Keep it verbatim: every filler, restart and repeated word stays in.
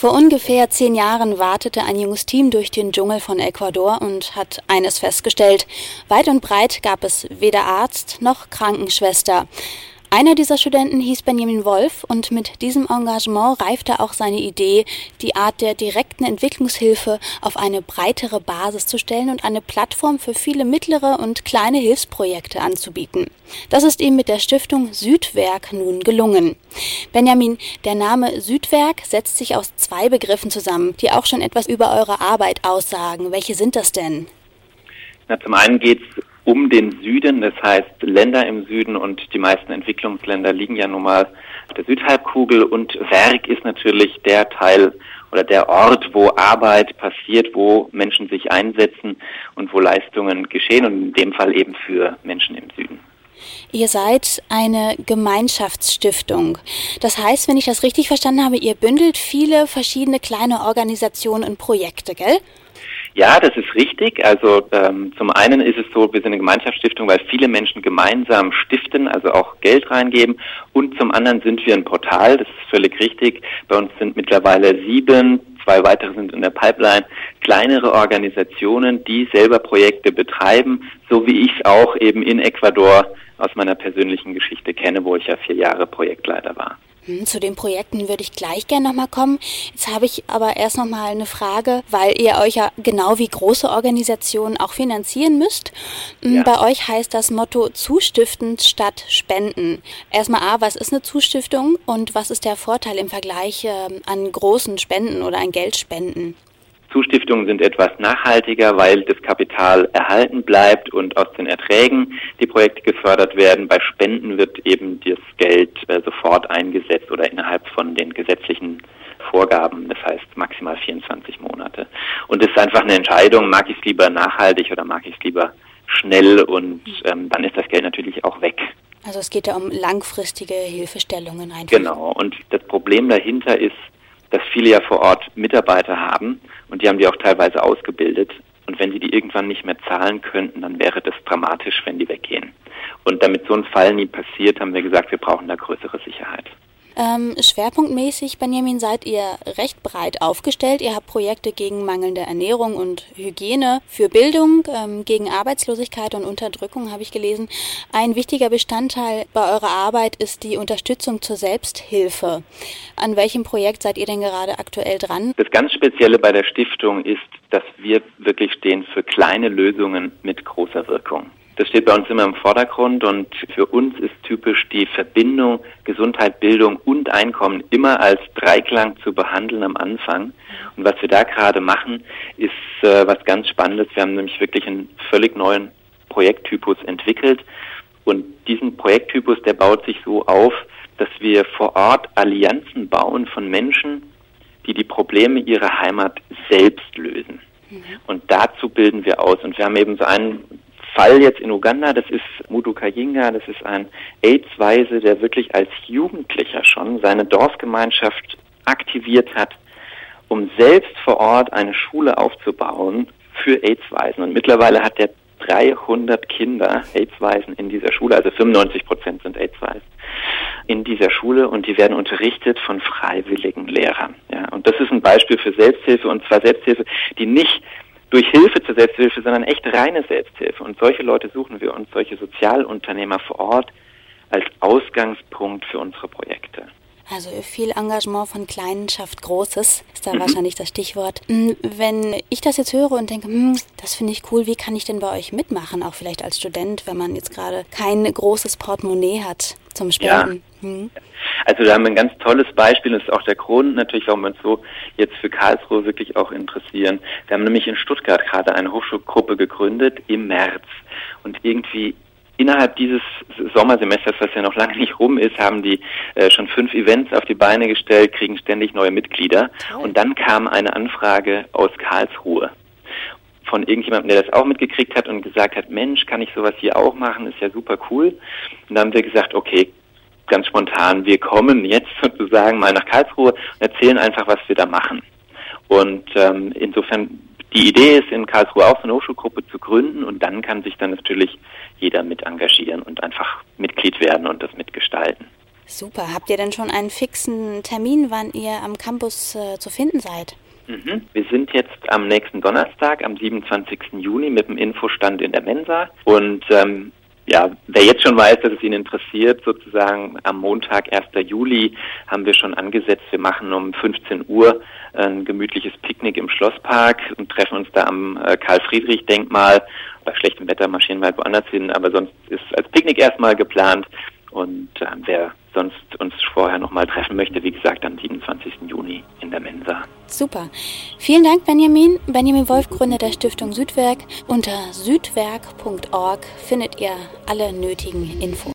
Vor ungefähr zehn Jahren wartete ein junges Team durch den Dschungel von Ecuador und hat eines festgestellt. Weit und breit gab es weder Arzt noch Krankenschwester. Einer dieser Studenten hieß Benjamin Wolf und mit diesem Engagement reifte auch seine Idee, die Art der direkten Entwicklungshilfe auf eine breitere Basis zu stellen und eine Plattform für viele mittlere und kleine Hilfsprojekte anzubieten. Das ist ihm mit der Stiftung Südwerk nun gelungen. Benjamin, der Name Südwerk setzt sich aus zwei Begriffen zusammen, die auch schon etwas über eure Arbeit aussagen. Welche sind das denn? Na, zum einen geht's um den Süden, das heißt Länder im Süden, und die meisten Entwicklungsländer liegen ja nun mal auf der Südhalbkugel, und Werk ist natürlich der Teil oder der Ort, wo Arbeit passiert, wo Menschen sich einsetzen und wo Leistungen geschehen, und in dem Fall eben für Menschen im Süden. Ihr seid eine Gemeinschaftsstiftung. Das heißt, wenn ich das richtig verstanden habe, ihr bündelt viele verschiedene kleine Organisationen und Projekte, gell? Ja, das ist richtig. Also ähm, zum einen ist es so, wir sind eine Gemeinschaftsstiftung, weil viele Menschen gemeinsam stiften, also auch Geld reingeben. Und zum anderen sind wir ein Portal, das ist völlig richtig. Bei uns sind mittlerweile sieben, zwei weitere sind in der Pipeline, kleinere Organisationen, die selber Projekte betreiben, so wie ich es auch eben in Ecuador aus meiner persönlichen Geschichte kenne, wo ich ja vier Jahre Projektleiter war. Zu den Projekten würde ich gleich gerne nochmal kommen. Jetzt habe ich aber erst nochmal eine Frage, weil ihr euch ja genau wie große Organisationen auch finanzieren müsst. Ja. Bei euch heißt das Motto Zustiften statt Spenden. Erstmal A, was ist eine Zustiftung und was ist der Vorteil im Vergleich an großen Spenden oder an Geldspenden? Zustiftungen sind etwas nachhaltiger, weil das Kapital erhalten bleibt und aus den Erträgen die Projekte gefördert werden. Bei Spenden wird eben das Geld äh, sofort eingesetzt oder innerhalb von den gesetzlichen Vorgaben, das heißt maximal vierundzwanzig Monate. Und das ist einfach eine Entscheidung, mag ich es lieber nachhaltig oder mag ich es lieber schnell, und ähm, dann ist das Geld natürlich auch weg. Also es geht ja um langfristige Hilfestellungen einfach. Genau, und das Problem dahinter ist, dass viele ja vor Ort Mitarbeiter haben, und die haben die auch teilweise ausgebildet. Und wenn sie die irgendwann nicht mehr zahlen könnten, dann wäre das dramatisch, wenn die weggehen. Und damit so ein Fall nie passiert, haben wir gesagt, wir brauchen da größere Sicherheit. Ähm, schwerpunktmäßig, Benjamin, seid ihr recht breit aufgestellt. Ihr habt Projekte gegen mangelnde Ernährung und Hygiene, für Bildung, ähm, gegen Arbeitslosigkeit und Unterdrückung, habe ich gelesen. Ein wichtiger Bestandteil bei eurer Arbeit ist die Unterstützung zur Selbsthilfe. An welchem Projekt seid ihr denn gerade aktuell dran? Das ganz Spezielle bei der Stiftung ist, dass wir wirklich stehen für kleine Lösungen mit großer Wirkung. Das steht bei uns immer im Vordergrund, und für uns ist typisch die Verbindung Gesundheit, Bildung und Einkommen immer als Dreiklang zu behandeln am Anfang. Und was wir da gerade machen, ist äh, was ganz Spannendes. Wir haben nämlich wirklich einen völlig neuen Projekttypus entwickelt, und diesen Projekttypus, der baut sich so auf, dass wir vor Ort Allianzen bauen von Menschen, die die Probleme ihrer Heimat selbst lösen. Und dazu bilden wir aus, und wir haben eben so einen Fall jetzt in Uganda, das ist Mudu Kayinga, das ist ein AIDS-Waise, der wirklich als Jugendlicher schon seine Dorfgemeinschaft aktiviert hat, um selbst vor Ort eine Schule aufzubauen für AIDS-Waisen. Und mittlerweile hat der dreihundert Kinder, AIDS-Waisen, in dieser Schule, also fünfundneunzig Prozent sind AIDS-Waisen, in dieser Schule, und die werden unterrichtet von freiwilligen Lehrern. Ja, und das ist ein Beispiel für Selbsthilfe, und zwar Selbsthilfe, die nicht durch Hilfe zur Selbsthilfe, sondern echt reine Selbsthilfe. Und solche Leute suchen wir uns, solche Sozialunternehmer vor Ort als Ausgangspunkt für unsere Projekte. Also viel Engagement von Kleinen schafft Großes, ist da mhm. wahrscheinlich das Stichwort. Wenn ich das jetzt höre und denke, das finde ich cool, wie kann ich denn bei euch mitmachen, auch vielleicht als Student, wenn man jetzt gerade kein großes Portemonnaie hat zum Spenden? Ja. Mhm. Also da haben wir ein ganz tolles Beispiel, das ist auch der Grund natürlich, warum wir uns so jetzt für Karlsruhe wirklich auch interessieren. Wir haben nämlich in Stuttgart gerade eine Hochschulgruppe gegründet im März, und irgendwie innerhalb dieses Sommersemesters, was ja noch lange nicht rum ist, haben die äh, schon fünf Events auf die Beine gestellt, kriegen ständig neue Mitglieder. Toll. Und dann kam eine Anfrage aus Karlsruhe von irgendjemandem, der das auch mitgekriegt hat und gesagt hat, Mensch, kann ich sowas hier auch machen, ist ja super cool. Und dann haben wir gesagt, okay, ganz spontan, wir kommen jetzt sozusagen mal nach Karlsruhe und erzählen einfach, was wir da machen. Und ähm, insofern, die Idee ist, in Karlsruhe auch so eine Hochschulgruppe zu gründen, und dann kann sich dann natürlich jeder mit engagieren und einfach Mitglied werden und das mitgestalten. Super. Habt ihr denn schon einen fixen Termin, wann ihr am Campus äh, zu finden seid? Mhm. Wir sind jetzt am nächsten Donnerstag, am siebenundzwanzigsten Juni mit dem Infostand in der Mensa. Und ähm, ja, wer jetzt schon weiß, dass es ihn interessiert, sozusagen am Montag, ersten Juli, haben wir schon angesetzt. Wir machen um fünfzehn Uhr ein gemütliches Picknick im Schlosspark und treffen uns da am Karl-Friedrich-Denkmal. Bei schlechtem Wetter marschieren wir halt woanders hin, aber sonst ist als Picknick erstmal geplant. Und äh, wer sonst uns vorher nochmal treffen möchte, wie gesagt, am siebenundzwanzigsten Juni in der Mensa. Super. Vielen Dank, Benjamin. Benjamin Wolf, Gründer der Stiftung Südwerk. Unter südwerk punkt org findet ihr alle nötigen Infos.